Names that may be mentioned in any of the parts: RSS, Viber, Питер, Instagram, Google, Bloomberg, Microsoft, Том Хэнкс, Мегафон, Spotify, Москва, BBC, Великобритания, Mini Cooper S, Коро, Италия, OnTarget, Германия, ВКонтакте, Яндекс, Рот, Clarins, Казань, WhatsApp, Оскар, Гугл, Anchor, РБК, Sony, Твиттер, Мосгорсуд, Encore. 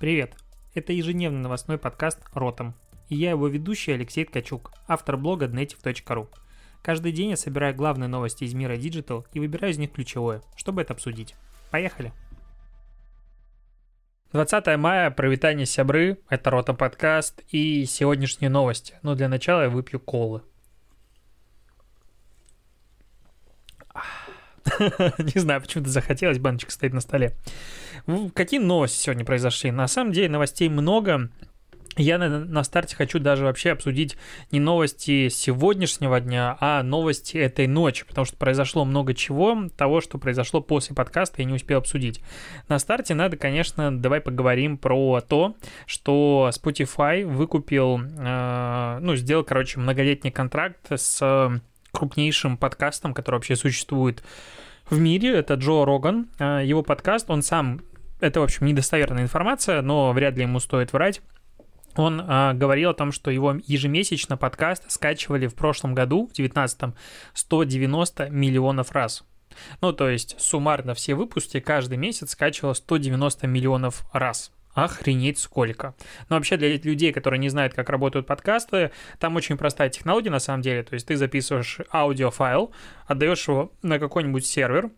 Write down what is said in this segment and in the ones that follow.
Привет! Это ежедневный новостной подкаст «Ротом». И я его ведущий Алексей Ткачук, автор блога Dnetiv.ru. Каждый день я собираю главные новости из мира диджитал и выбираю из них ключевое, чтобы это обсудить. Поехали! 20 мая, привитание сябры, это «Рота подкаст» и сегодняшние новости. Но для начала я выпью колы. Не знаю, почему-то захотелось, баночка стоит на столе. Какие новости сегодня произошли? На самом деле новостей много. Я на старте хочу даже вообще обсудить не новости сегодняшнего дня, а новости этой ночи, потому что произошло много чего, того, что произошло после подкаста, я не успел обсудить. На старте надо, конечно, давай поговорим про то, что Spotify выкупил, сделал, многодетный контракт с крупнейшим подкастом, который вообще существует в мире, это Джо Роган, его подкаст, он сам, это, в общем, недостоверная информация, но вряд ли ему стоит врать. Он говорил о том, что его ежемесячно подкаст скачивали в прошлом году, в 2019-м, 190 миллионов раз. Ну, то есть, суммарно все выпуски каждый месяц скачивало 190 миллионов раз. Охренеть сколько. Но вообще для людей, которые не знают, как работают подкасты, там очень простая технология на самом деле. То есть ты записываешь аудиофайл, отдаешь его на какой-нибудь сервер,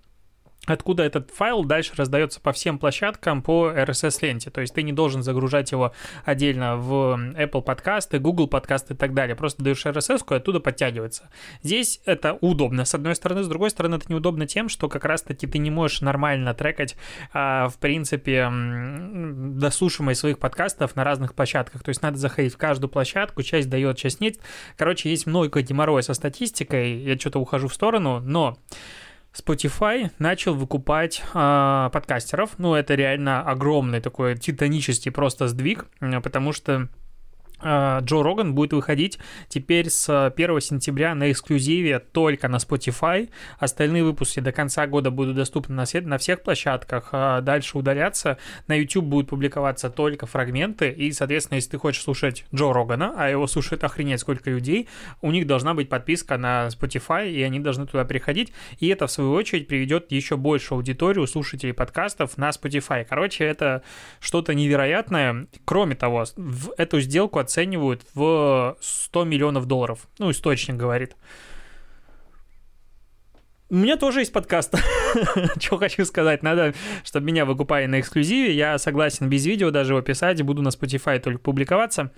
откуда этот файл дальше раздается по всем площадкам по RSS-ленте. То есть ты не должен загружать его отдельно в Apple подкасты, Google подкасты и так далее. Просто даешь RSS-ку и оттуда подтягивается. Здесь это удобно, с одной стороны. С другой стороны, это неудобно тем, что как раз-таки ты не можешь нормально трекать, в принципе, дослушиваемость своих подкастов на разных площадках. То есть надо заходить в каждую площадку, часть дает, часть нет. Короче, есть много геморроя со статистикой, я что-то ухожу в сторону, но... Spotify начал выкупать подкастеров. Ну, это реально огромный такой титанический просто сдвиг, потому что Джо Роган будет выходить теперь с 1 сентября на эксклюзиве только на Spotify. Остальные выпуски до конца года будут доступны на всех площадках, дальше удаляться. На YouTube будут публиковаться только фрагменты, и, соответственно, если ты хочешь слушать Джо Рогана, а его слушает охренеть сколько людей, у них должна быть подписка на Spotify, и они должны туда переходить. И это, в свою очередь, приведет еще большую аудиторию слушателей подкастов на Spotify. Короче, это что-то невероятное. Кроме того, в эту сделку оценивают в $100 миллионов. Ну, источник говорит. У меня тоже есть подкаст. Что хочу сказать. Надо, чтобы меня выкупали на эксклюзиве. Я согласен без видео даже его писать. Буду на Spotify только публиковаться.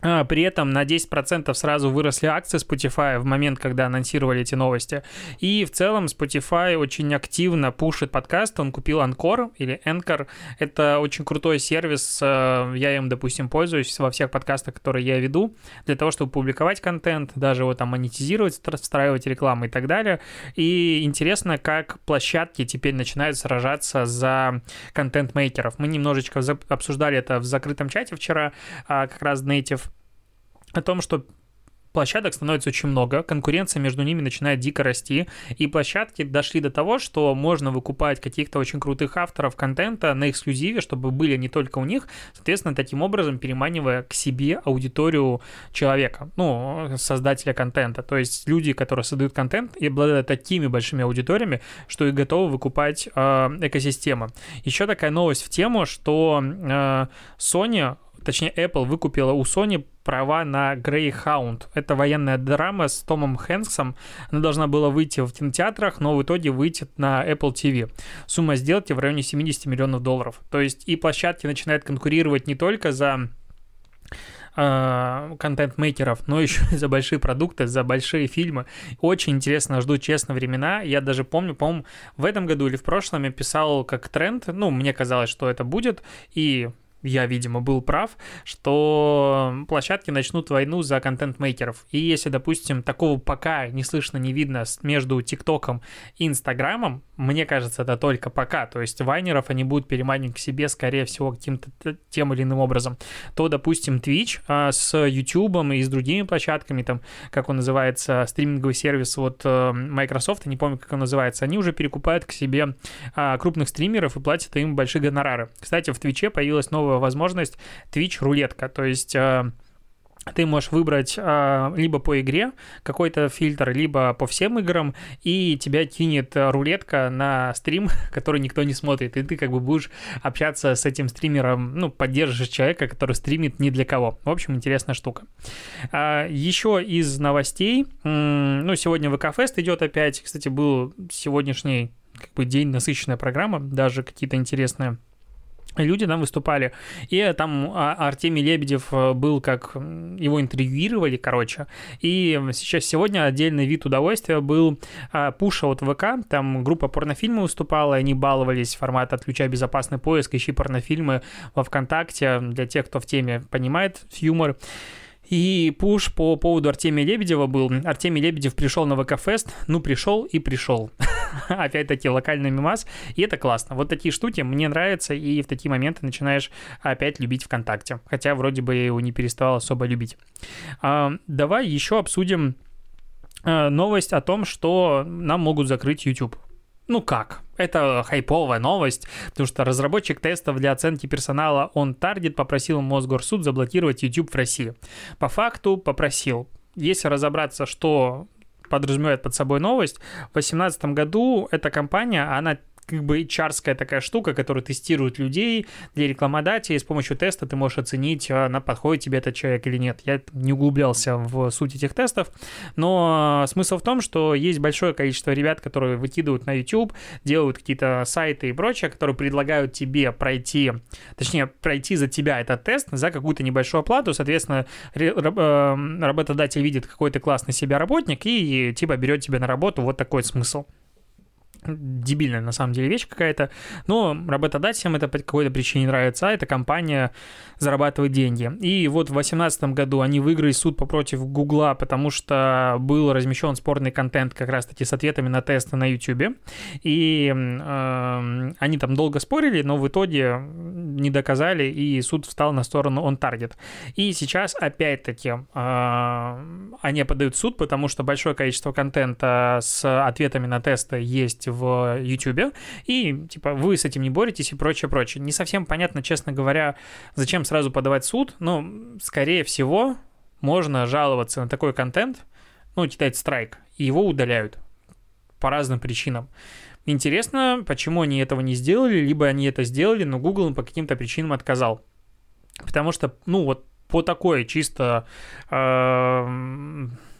При этом на 10% сразу выросли акции Spotify в момент, когда анонсировали эти новости. И в целом Spotify очень активно пушит подкаст. Он купил Encore или Anchor. Это очень крутой сервис. Я им, допустим, пользуюсь во всех подкастах, которые я веду, для того, чтобы публиковать контент, даже его там монетизировать, встраивать рекламу и так далее. И интересно, как площадки теперь начинают сражаться за контент-мейкеров. Мы немножечко обсуждали это в закрытом чате вчера, как раз Dnetiv, о том, что площадок становится очень много, конкуренция между ними начинает дико расти, и площадки дошли до того, что можно выкупать каких-то очень крутых авторов контента на эксклюзиве, чтобы были не только у них, соответственно, таким образом переманивая к себе аудиторию человека, ну, создателя контента. То есть люди, которые создают контент и обладают такими большими аудиториями, что и готовы выкупать экосистема. Еще такая новость в тему, что Apple выкупила у Sony права на Greyhound. Это военная драма с Томом Хэнксом. Она должна была выйти в кинотеатрах, но в итоге выйти на Apple TV. Сумма сделки в районе $70 миллионов. То есть и площадки начинают конкурировать не только за контент-мейкеров, но еще и за большие продукты, за большие фильмы. Очень интересно, жду, честно, времена. Я даже помню, по-моему, в этом году или в прошлом я писал как тренд. Ну, мне казалось, что это будет, и... я, видимо, был прав, что площадки начнут войну за контент-мейкеров. И если, допустим, такого пока не слышно, не видно между ТикТоком и Инстаграмом, мне кажется, это только пока. То есть вайнеров они будут переманивать к себе, скорее всего, каким-то тем или иным образом. То, допустим, Twitch с Ютубом и с другими площадками, там, как он называется, стриминговый сервис от Microsoft, я не помню, как он называется, они уже перекупают к себе крупных стримеров и платят им большие гонорары. Кстати, в Твиче появилась новая возможность Twitch-рулетка, то есть ты можешь выбрать либо по игре какой-то фильтр, либо по всем играм, и тебя кинет рулетка на стрим, который никто не смотрит, и ты как бы будешь общаться с этим стримером, ну, поддержишь человека, который стримит ни для кого. В общем, интересная штука. Еще из новостей, ну, сегодня ВК-фест идет опять, кстати, был сегодняшний как бы день, насыщенная программа, даже какие-то интересные люди там выступали, и там Артемий Лебедев был, как его интервьюировали, короче, и сейчас сегодня отдельный вид удовольствия был пуша от ВК, там группа порнофильмы выступала, они баловались, формат «Отключай безопасный поиск, ищи порнофильмы во ВКонтакте», для тех, кто в теме понимает юмор. И пуш по поводу Артемия Лебедева был. Артемий Лебедев пришел на ВК-фест, ну пришел и пришел. Опять-таки локальный мемас, и это классно. Вот такие штуки мне нравятся, и в такие моменты начинаешь опять любить ВКонтакте. Хотя вроде бы я его не переставал особо любить. Давай еще обсудим новость о том, что нам могут закрыть YouTube. Ну как? Это хайповая новость, потому что разработчик тестов для оценки персонала OnTarget попросил Мосгорсуд заблокировать YouTube в России. По факту попросил. Если разобраться, что подразумевает под собой новость, в 2018 году эта компания, она как бы HR-ская такая штука, которая тестирует людей для рекламодателей, и с помощью теста ты можешь оценить, подходит тебе этот человек или нет. Я не углублялся в суть этих тестов, но смысл в том, что есть большое количество ребят, которые выкидывают на YouTube, делают какие-то сайты и прочее, которые предлагают тебе пройти за тебя этот тест за какую-то небольшую оплату, соответственно, работодатель видит, какой ты классный себя работник, и типа берет тебя на работу, вот такой смысл. Дебильная на самом деле вещь какая-то, но работодателям это по какой-то причине нравится, а эта компания зарабатывает деньги. И вот в 2018 году они выиграли суд против Гугла, потому что был размещен спорный контент как раз-таки с ответами на тесты на YouTube, и они там долго спорили, но в итоге не доказали, и суд встал на сторону OnTarget. И сейчас опять-таки они подают в суд, потому что большое количество контента с ответами на тесты есть в YouTube, и типа вы с этим не боретесь и прочее-прочее. Не совсем понятно, честно говоря, зачем сразу подавать в суд, но, скорее всего, можно жаловаться на такой контент, ну, кидать страйк, и его удаляют по разным причинам. Интересно, почему они этого не сделали, либо они это сделали, но Google им по каким-то причинам отказал. Потому что, ну, вот по такой чисто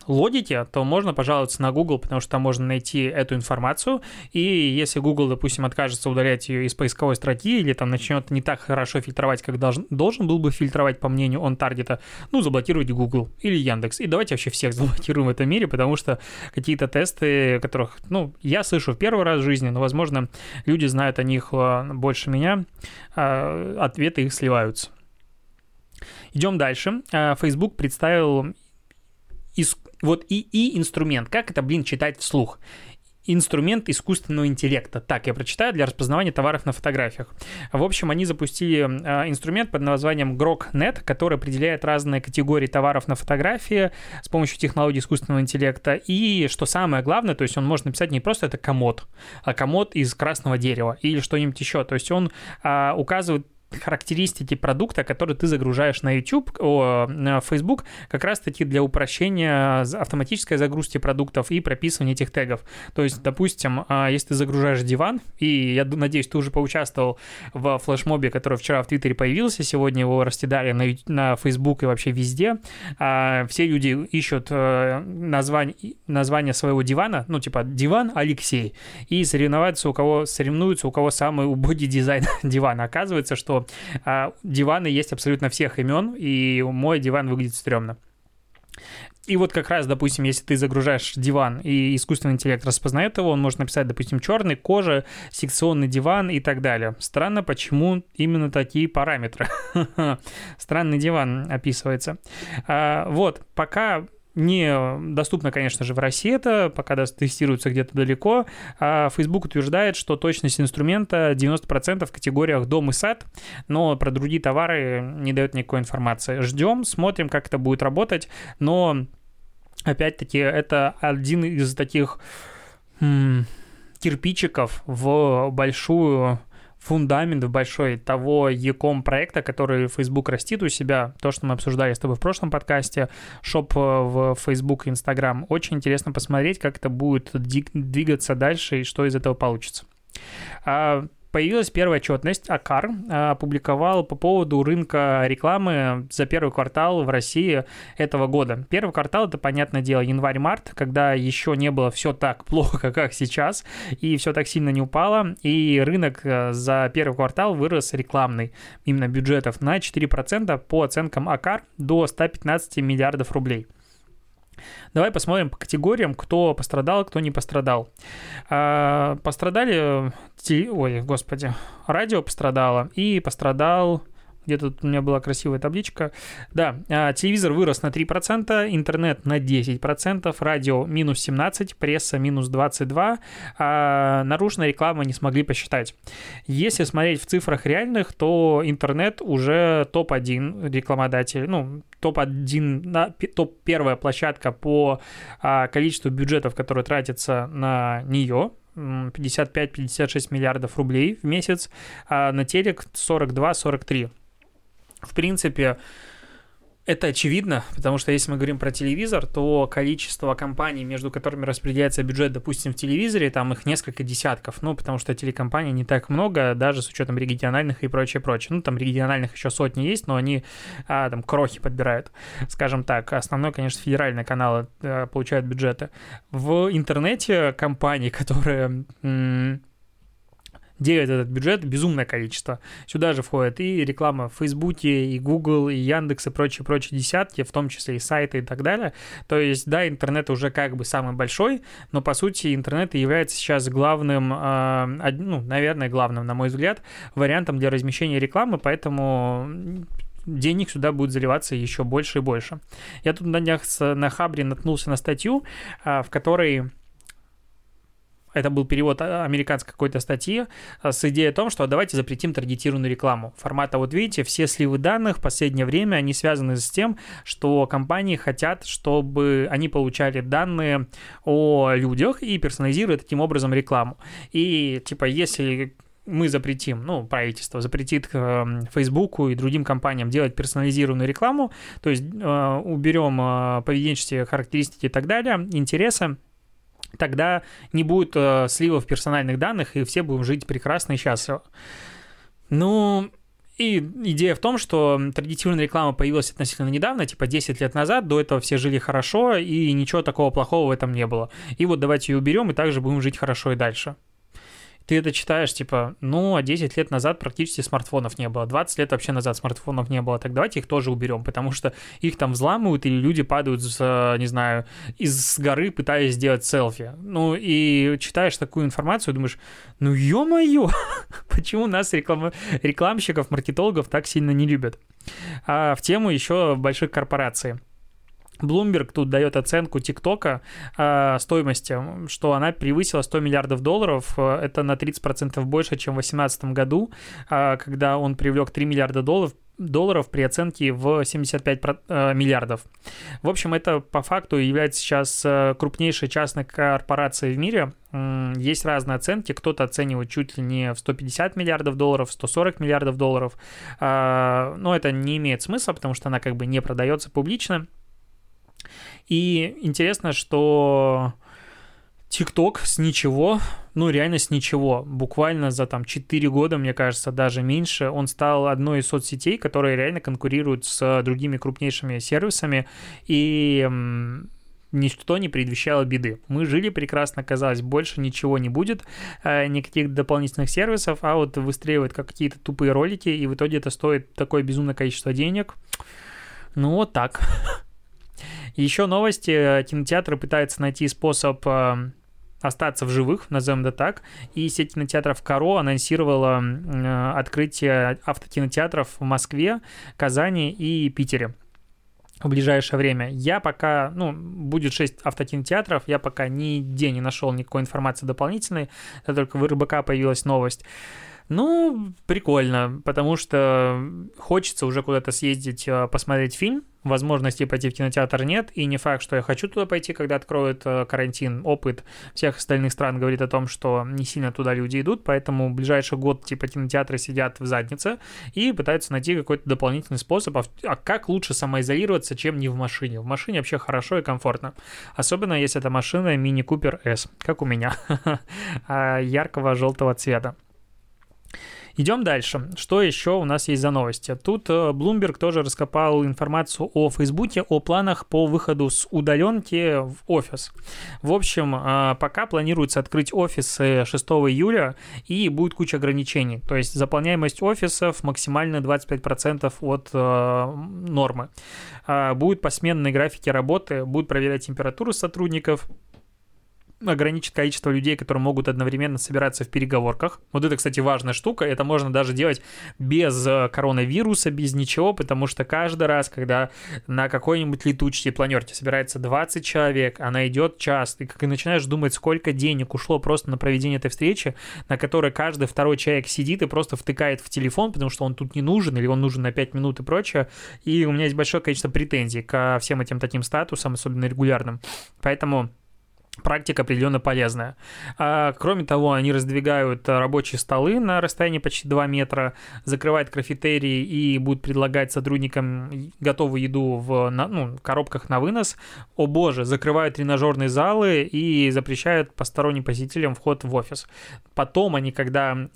логике, то можно пожаловаться на Google, потому что там можно найти эту информацию, и если Google, допустим, откажется удалять ее из поисковой строки или там начнет не так хорошо фильтровать, как должен был бы фильтровать, по мнению OnTarget, ну, заблокировать Google или Яндекс. И давайте вообще всех заблокируем в этом мире, потому что какие-то тесты, которых, ну, я слышу в первый раз в жизни, но, возможно, люди знают о них больше меня, ответы их сливаются. Идем дальше. Facebook представил инструмент. Как это, читать вслух? Инструмент искусственного интеллекта. Так, я прочитаю, для распознавания товаров на фотографиях. В общем, они запустили инструмент под названием GrokNet, который определяет разные категории товаров на фотографии с помощью технологии искусственного интеллекта. И, что самое главное, то есть он может написать не просто это комод, а комод из красного дерева или что-нибудь еще. То есть он указывает характеристики продукта, который ты загружаешь на YouTube, на Facebook, как раз-таки для упрощения автоматической загрузки продуктов и прописывания этих тегов. То есть, допустим, если ты загружаешь диван, и я надеюсь, ты уже поучаствовал в флешмобе, который вчера в Твиттере появился, сегодня его раскидали на Facebook и вообще везде. Все люди ищут название своего дивана, ну, типа «Диван Алексей», и соревнуются, у кого самый убогий дизайн дивана. Оказывается, что диваны есть абсолютно всех имен, и мой диван выглядит стрёмно. И вот как раз, допустим, если ты загружаешь диван, и искусственный интеллект распознает его, он может написать, допустим, черный, кожа, секционный диван и так далее. Странно, почему именно такие параметры. Странный диван описывается. Вот, пока недоступно, конечно же, в России это, пока тестируется где-то далеко. Facebook утверждает, что точность инструмента 90% в категориях дом и сад, но про другие товары не дает никакой информации. Ждем, смотрим, как это будет работать, но, опять-таки, это один из таких кирпичиков в большую фундамент большой того e-com проекта, который Facebook растит у себя, то, что мы обсуждали с тобой в прошлом подкасте, шоп в Facebook и Instagram. Очень интересно посмотреть, как это будет двигаться дальше и что из этого получится. Появилась первая отчетность, Акар опубликовал по поводу рынка рекламы за первый квартал в России этого года. Первый квартал — это, понятное дело, январь-март, когда еще не было все так плохо, как сейчас, и все так сильно не упало, и рынок за первый квартал вырос рекламный, именно бюджетов, на 4% по оценкам Акар до 115 миллиардов рублей. Давай посмотрим по категориям, кто пострадал, кто не пострадал. Пострадали... Радио пострадало и пострадал... Где-то тут у меня была красивая табличка. Да, телевизор вырос на 3%, интернет на 10%, радио минус 17%, пресса минус 22%, а наружная реклама не смогли посчитать. Если смотреть в цифрах реальных, то интернет уже топ-1 рекламодатель, ну, топ-1, первая площадка по количеству бюджетов, которые тратятся на нее. 55-56 миллиардов рублей в месяц, а на телек 42-43. В принципе, это очевидно, потому что если мы говорим про телевизор, то количество компаний, между которыми распределяется бюджет, допустим, в телевизоре, там их несколько десятков, ну, потому что телекомпаний не так много, даже с учетом региональных и прочее. Ну, там региональных еще сотни есть, но они там крохи подбирают, скажем так. Основной, конечно, федеральные каналы получают бюджеты. В интернете компании, которые... делят этот бюджет, безумное количество. Сюда же входит и реклама в Фейсбуке, и Google, и Яндекс, и прочие десятки, в том числе и сайты и так далее. То есть, да, интернет уже как бы самый большой, но, по сути, интернет является сейчас главным, главным, на мой взгляд, вариантом для размещения рекламы, поэтому... денег сюда будет заливаться еще больше и больше. Я тут на Хабре наткнулся на статью, в которой... это был перевод американской какой-то статьи с идеей о том, что давайте запретим таргетированную рекламу. Формата, вот видите, все сливы данных в последнее время, они связаны с тем, что компании хотят, чтобы они получали данные о людях и персонализировали таким образом рекламу. И типа если... мы запретим, правительство запретит Фейсбуку и другим компаниям делать персонализированную рекламу, то есть уберем поведенческие характеристики и так далее, интересы, тогда не будет сливов персональных данных, и все будем жить прекрасно и счастливо. И идея в том, что таргетированная реклама появилась относительно недавно, типа 10 лет назад, до этого все жили хорошо, и ничего такого плохого в этом не было. И вот давайте ее уберем, и также будем жить хорошо и дальше. Ты это читаешь, типа, 10 лет назад практически смартфонов не было, 20 лет вообще назад смартфонов не было, так давайте их тоже уберем, потому что их там взламывают, или люди падают, из горы, пытаясь сделать селфи. И читаешь такую информацию, думаешь, ё-моё, почему нас рекламщиков, маркетологов так сильно не любят? А в тему еще больших корпораций. Bloomberg тут дает оценку ТикТока стоимости, что она превысила $100 миллиардов. Это на 30% больше, чем в 2018 году, когда он привлек $3 миллиарда при оценке в 75 миллиардов. В общем, это по факту является сейчас крупнейшей частной корпорацией в мире. Есть разные оценки. Кто-то оценивает чуть ли не в $150 миллиардов, $140 миллиардов. Но это не имеет смысла, потому что она как бы не продается публично. И интересно, что TikTok с ничего, реально с ничего, буквально за 4 года, мне кажется, даже меньше, он стал одной из соцсетей, которые реально конкурируют с другими крупнейшими сервисами, и ничто не предвещало беды. Мы жили прекрасно, казалось, больше ничего не будет, никаких дополнительных сервисов, а вот выстреливают какие-то тупые ролики, и в итоге это стоит такое безумное количество денег. Вот так. Еще новости. Кинотеатры пытаются найти способ остаться в живых, назовем это так. И сеть кинотеатров «Коро» анонсировала открытие автокинотеатров в Москве, Казани и Питере в ближайшее время. Я пока, будет 6 автокинотеатров, я пока нигде не нашел никакой информации дополнительной, а только в РБК появилась новость. Прикольно, потому что хочется уже куда-то съездить, посмотреть фильм, возможности пойти в кинотеатр нет, и не факт, что я хочу туда пойти, когда откроют карантин. Опыт всех остальных стран говорит о том, что не сильно туда люди идут, поэтому в ближайший год типа кинотеатры сидят в заднице и пытаются найти какой-то дополнительный способ, а как лучше самоизолироваться, чем не в машине. В машине вообще хорошо и комфортно, особенно если эта машина Mini Cooper S, как у меня, яркого желтого цвета. Идем дальше. Что еще у нас есть за новости? Тут Bloomberg тоже раскопал информацию о Фейсбуке, о планах по выходу с удаленки в офис. В общем, пока планируется открыть офисы 6 июля, и будет куча ограничений. То есть заполняемость офисов максимально 25% от нормы. Будут посменные графики работы, будут проверять температуру сотрудников, ограничить количество людей, которые могут одновременно собираться в переговорках. Вот это, кстати, важная штука. Это можно даже делать без коронавируса, без ничего, потому что каждый раз, когда на какой-нибудь летучей планерке собирается 20 человек, она идет час, ты как и начинаешь думать, сколько денег ушло просто на проведение этой встречи, на которой каждый второй человек сидит и просто втыкает в телефон, потому что он тут не нужен, или он нужен на 5 минут и прочее. И у меня есть большое количество претензий ко всем этим таким статусам, особенно регулярным. Поэтому практика определенно полезная. Кроме того, они раздвигают рабочие столы на расстоянии почти 2 метра, закрывают кафетерии и будут предлагать сотрудникам готовую еду в коробках на вынос. О боже, закрывают тренажерные залы и запрещают посторонним посетителям вход в офис. Потом они, когда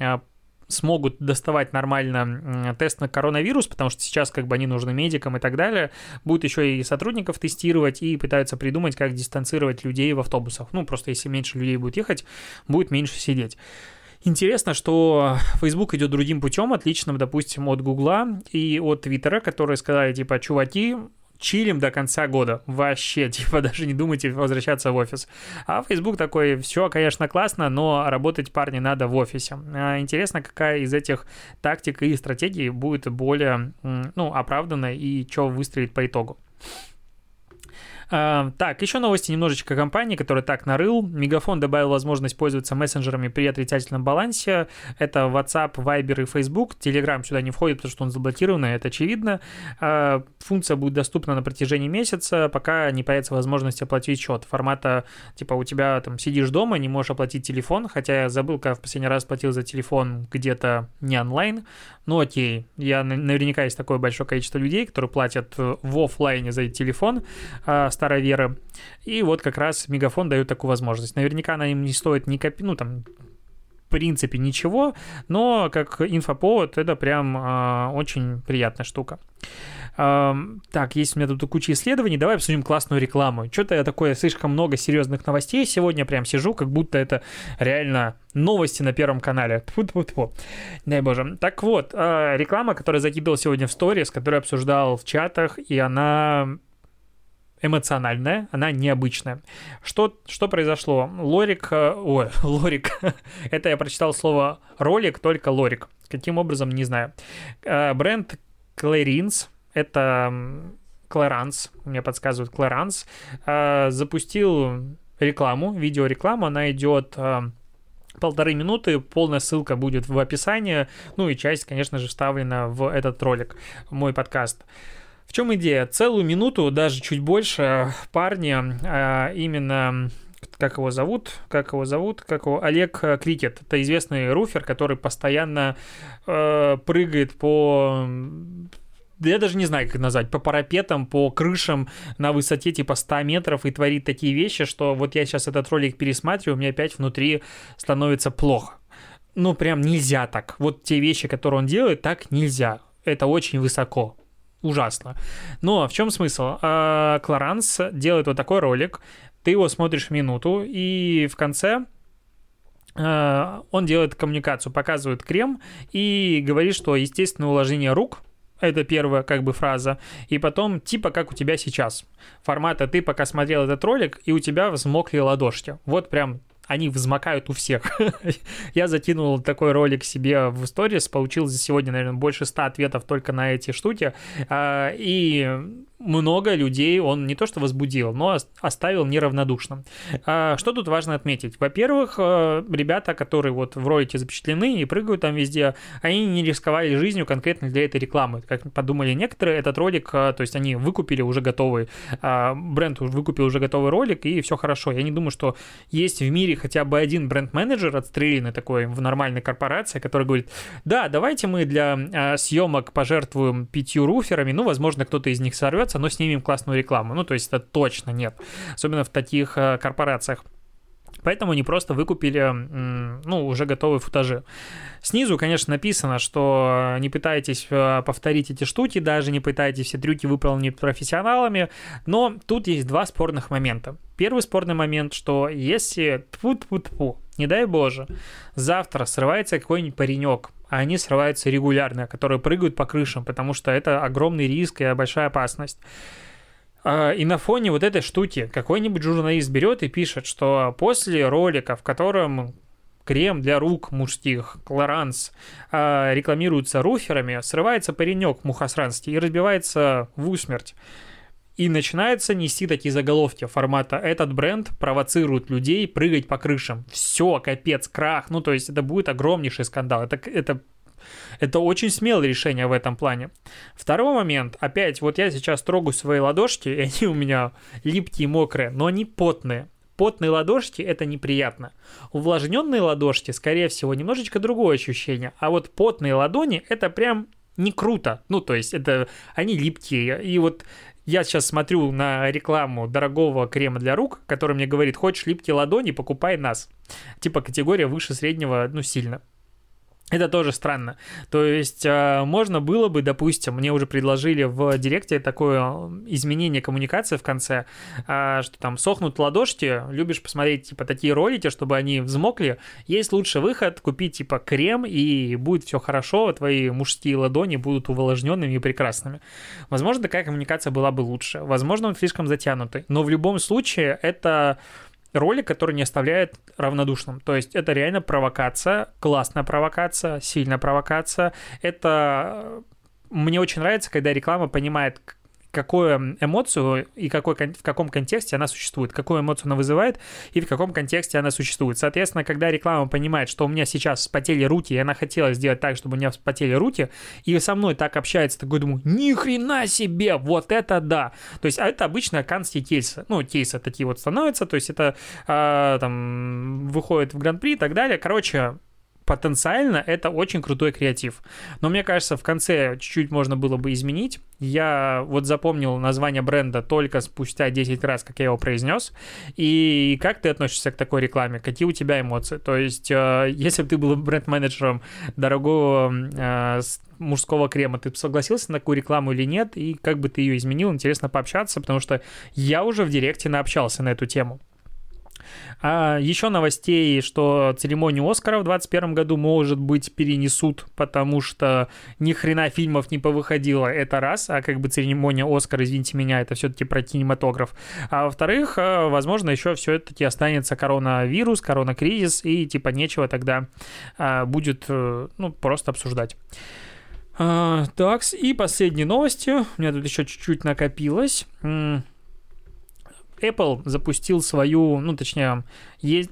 смогут доставать нормально тест на коронавирус, потому что сейчас как бы они нужны медикам и так далее, будут еще и сотрудников тестировать и пытаются придумать, как дистанцировать людей в автобусах. Просто если меньше людей будет ехать, будет меньше сидеть. Интересно, что Facebook идет другим путем, отличным, допустим, от Google и от Twitter, которые сказали, типа, чуваки, чилим до конца года. Вообще, даже не думайте возвращаться в офис. А Facebook такой, все, конечно, классно, но работать, парни, надо в офисе. Интересно, какая из этих тактик и стратегий будет более, оправданной и что выстрелит по итогу. Так, еще новости немножечко компании, которая так нарыл. Мегафон добавил возможность пользоваться мессенджерами при отрицательном балансе. Это WhatsApp, Viber и Facebook. Telegram сюда не входит, потому что он заблокированный, это очевидно. Функция будет доступна на протяжении месяца, пока не появится возможность оплатить счет. Формата, типа, у тебя там сидишь дома, не можешь оплатить телефон. Хотя я забыл, когда в последний раз платил за телефон где-то не онлайн. Ну окей, наверняка есть такое большое количество людей, которые платят в офлайне за телефон, старой веры. И вот как раз Мегафон дает такую возможность. Наверняка она им не стоит ни копейки, в принципе ничего, но как инфоповод это прям очень приятная штука. Так, есть у меня тут куча исследований. Давай обсудим классную рекламу. Что-то я такое, слишком много серьезных новостей. Сегодня прям сижу, как будто это реально новости на Первом канале. Тьфу-тьфу-тьфу. Дай боже. Так вот, реклама, которую закидывал сегодня в сторис, которую обсуждал в чатах, и она эмоциональная, она необычная. Что произошло? Лорик, это я прочитал слово ролик, только лорик. Каким образом, не знаю. Бренд Clarins, Clarins, запустил видеорекламу, она идет 1,5 минуты, полная ссылка будет в описании, и часть, конечно же, вставлена в этот ролик, в мой подкаст. В чем идея? Целую минуту, даже чуть больше, парни, именно, как его зовут, Олег Крикет, это известный руфер, который постоянно прыгает по, я даже не знаю, как назвать, по парапетам, по крышам на высоте типа 100 метров и творит такие вещи, что вот я сейчас этот ролик пересматриваю, у меня опять внутри становится плохо. Прям нельзя так. Вот те вещи, которые он делает, так нельзя. Это очень высоко. Ужасно. Но в чем смысл? Кларанс делает вот такой ролик, ты его смотришь минуту, и в конце он делает коммуникацию, показывает крем и говорит, что естественное увлажнение рук. Это первая фраза. И потом типа как у тебя сейчас. Формата ты пока смотрел этот ролик, и у тебя взмокли ладошки. Вот прям они взмокают у всех. Я закинул такой ролик себе в сторис, получил за сегодня, наверное, больше 100 ответов только на эти штуки. И много людей он не то что возбудил, но оставил неравнодушным. Что тут важно отметить? Во-первых, ребята, которые вот в ролике запечатлены и прыгают там везде, они не рисковали жизнью конкретно для этой рекламы. Как подумали некоторые, этот ролик, то есть они выкупили уже готовый, бренд выкупил уже готовый ролик, и все хорошо. Я не думаю, что есть в мире хотя бы один бренд-менеджер отстрелянный такой в нормальной корпорации, который говорит, да, давайте мы для съемок пожертвуем 5 руферами, ну, возможно, кто-то из них сорвет, но снимем классную рекламу. Ну, то есть это точно нет. Особенно в таких корпорациях. Поэтому они просто выкупили, ну, уже готовые футажи. Снизу, конечно, написано, что не пытайтесь повторить эти штуки, даже не пытайтесь все трюки выполнить профессионалами, но тут есть два спорных момента. Первый спорный момент, что если, не дай боже, завтра срывается какой-нибудь паренек, а они срываются регулярно, которые прыгают по крышам, потому что это огромный риск и большая опасность. И на фоне вот этой штуки какой-нибудь журналист берет и пишет, что после ролика, в котором крем для рук мужских, Clarins, рекламируется руферами, срывается паренек мухосранский и разбивается в усмерть. И начинается нести такие заголовки формата «Этот бренд провоцирует людей прыгать по крышам». Все, капец, крах. Ну, то есть это будет огромнейший скандал. Это очень смелое решение в этом плане. Второй момент. Опять, вот я сейчас трогаю свои ладошки, и они у меня липкие, мокрые, но они потные. Потные ладошки – это неприятно. Увлажненные ладошки, скорее всего, немножечко другое ощущение. А вот потные ладони – это прям не круто. Ну, то есть это они липкие. И вот... Я сейчас смотрю на рекламу дорогого крема для рук, который мне говорит, хочешь липкие ладони, покупай нас. Типа категория выше среднего, ну, сильно. Это тоже странно. То есть можно было бы, допустим, мне уже предложили в директе такое изменение коммуникации в конце, что там сохнут ладошки, любишь посмотреть типа такие ролики, чтобы они взмокли. Есть лучший выход, купи типа крем, и будет все хорошо, твои мужские ладони будут увлажненными и прекрасными. Возможно, такая коммуникация была бы лучше. Возможно, он слишком затянутый. Но в любом случае это... ролик, который не оставляет равнодушным. То есть это реально провокация, классная провокация, сильная провокация. Это... Мне очень нравится, когда реклама понимает, какую эмоцию и в каком контексте она существует, какую эмоцию она вызывает и в каком контексте она существует. Соответственно, когда реклама понимает, что у меня сейчас вспотели руки, и она хотела сделать так, чтобы у меня вспотели руки, и со мной так общается, такой думаю, ни хрена себе, вот это да. То есть это обычно канские кейсы. Ну, кейсы такие вот становятся, то есть это там выходит в Гран-при и так далее. Короче, потенциально это очень крутой креатив. Но мне кажется, в конце чуть-чуть можно было бы изменить. Я вот запомнил название бренда только спустя 10 раз, как я его произнес. И как ты относишься к такой рекламе? Какие у тебя эмоции? То есть, если бы ты был бренд-менеджером дорогого мужского крема, ты бы согласился на такую рекламу или нет? И как бы ты ее изменил? Интересно пообщаться, потому что я уже в директе наобщался на эту тему. А еще новостей, что церемонию Оскара в 2021 году, может быть, перенесут, потому что ни хрена фильмов не повыходило, это раз, а как бы церемония Оскара, извините меня, это все-таки про кинематограф. А во-вторых, возможно, еще все-таки останется коронавирус, коронакризис, и типа нечего тогда будет, ну, просто обсуждать. Так, и последние новости, у меня тут еще чуть-чуть накопилось. Apple запустил свою, ну, точнее,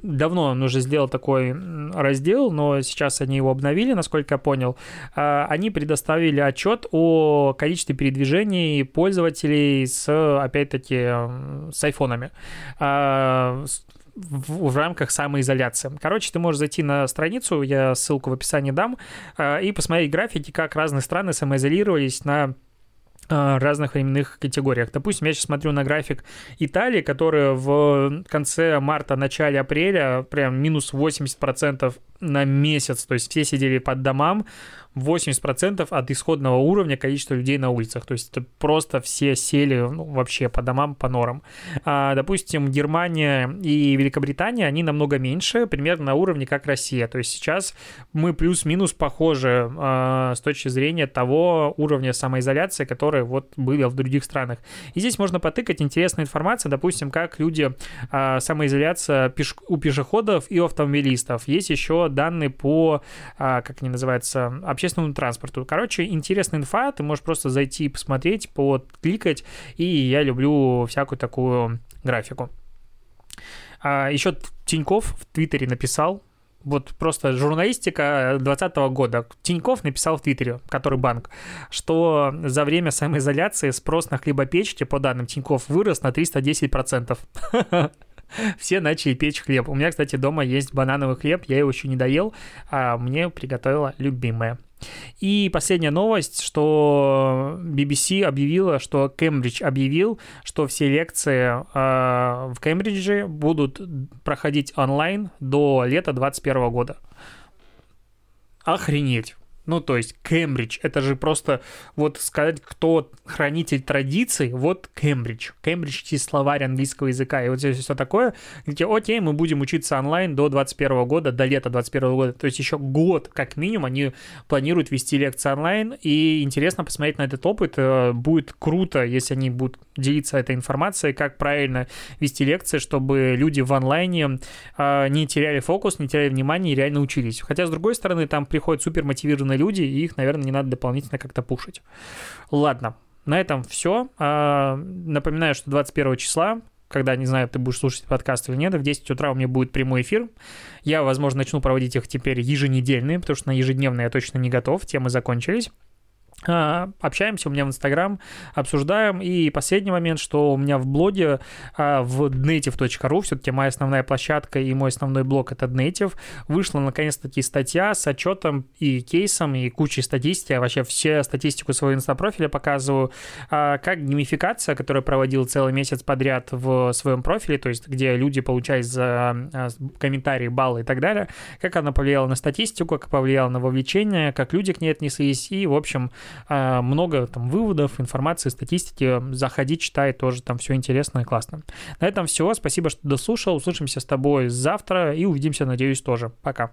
давно он уже сделал такой раздел, но сейчас они его обновили, насколько я понял. Они предоставили отчет о количестве передвижений пользователей с, опять-таки, с айфонами. В рамках самоизоляции. Короче, ты можешь зайти на страницу, я ссылку в описании дам, и посмотреть графики, как разные страны самоизолировались на разных временных категориях. Допустим, я сейчас смотрю на график Италии, которая в конце марта, начале апреля прям минус 80% на месяц, то есть все сидели под домам, 80% от исходного уровня количества людей на улицах, то есть это просто все сели, ну, вообще по домам, по норам. Допустим, Германия и Великобритания, они намного меньше, примерно на уровне, как Россия, то есть сейчас мы плюс-минус похожи с точки зрения того уровня самоизоляции, который вот был в других странах. И здесь можно потыкать интересную информацию, допустим, как люди, самоизоляция у пешеходов и автомобилистов. Есть еще данные по, как они называются, общественному транспорту. Короче, интересная инфа, ты можешь просто зайти и посмотреть, подкликать, и я люблю всякую такую графику. Еще Тинькофф в Твиттере написал, вот просто журналистика 2020 года. Тинькофф написал в Твиттере, который банк, что за время самоизоляции спрос на хлебопечки, по данным Тинькофф, вырос на 310%. Все начали печь хлеб. У меня, кстати, дома есть банановый хлеб, я его еще не доел, а мне приготовила любимая. И последняя новость, что BBC объявила, что Кембридж объявил, что все лекции в Кембридже будут проходить онлайн до лета 2021 года. Охренеть! Ну, то есть Кембридж, это же просто, вот сказать, кто хранитель традиций, вот Кембридж. Кембриджский словарь английского языка. И вот здесь все такое. Говорите, окей, мы будем учиться онлайн до 21 года, до лета 21 года. То есть еще год, как минимум, они планируют вести лекции онлайн. И интересно посмотреть на этот опыт. Будет круто, если они будут делиться этой информацией, как правильно вести лекции, чтобы люди в онлайне не теряли фокус, не теряли внимания и реально учились. Хотя, с другой стороны, там приходят супермотивированные люди, и их, наверное, не надо дополнительно как-то пушить. Ладно, на этом все. Напоминаю, что 21 числа, когда, не знаю, ты будешь слушать подкаст или нет, в 10 утра у меня будет прямой эфир. Я, возможно, начну проводить их теперь еженедельные, потому что на ежедневные я точно не готов, темы закончились. Общаемся у меня в Instagram, обсуждаем. И последний момент, что у меня в блоге в Dnetiv.ru, все-таки моя основная площадка и мой основной блог — это Dnetiv, вышла наконец-таки статья с отчетом и кейсом, и кучей статистики. Я вообще все статистику своего инстапрофиля показываю, как геймификация, которую проводил целый месяц подряд в своем профиле, то есть где люди получают за комментарии, баллы и так далее, как она повлияла на статистику, как повлияла на вовлечение, как люди к ней отнеслись. И, в общем, много там выводов, информации, статистики. Заходи, читай, тоже там все интересно и классно. На этом все. Спасибо, что дослушал. Услышимся с тобой завтра и увидимся, надеюсь, тоже. Пока.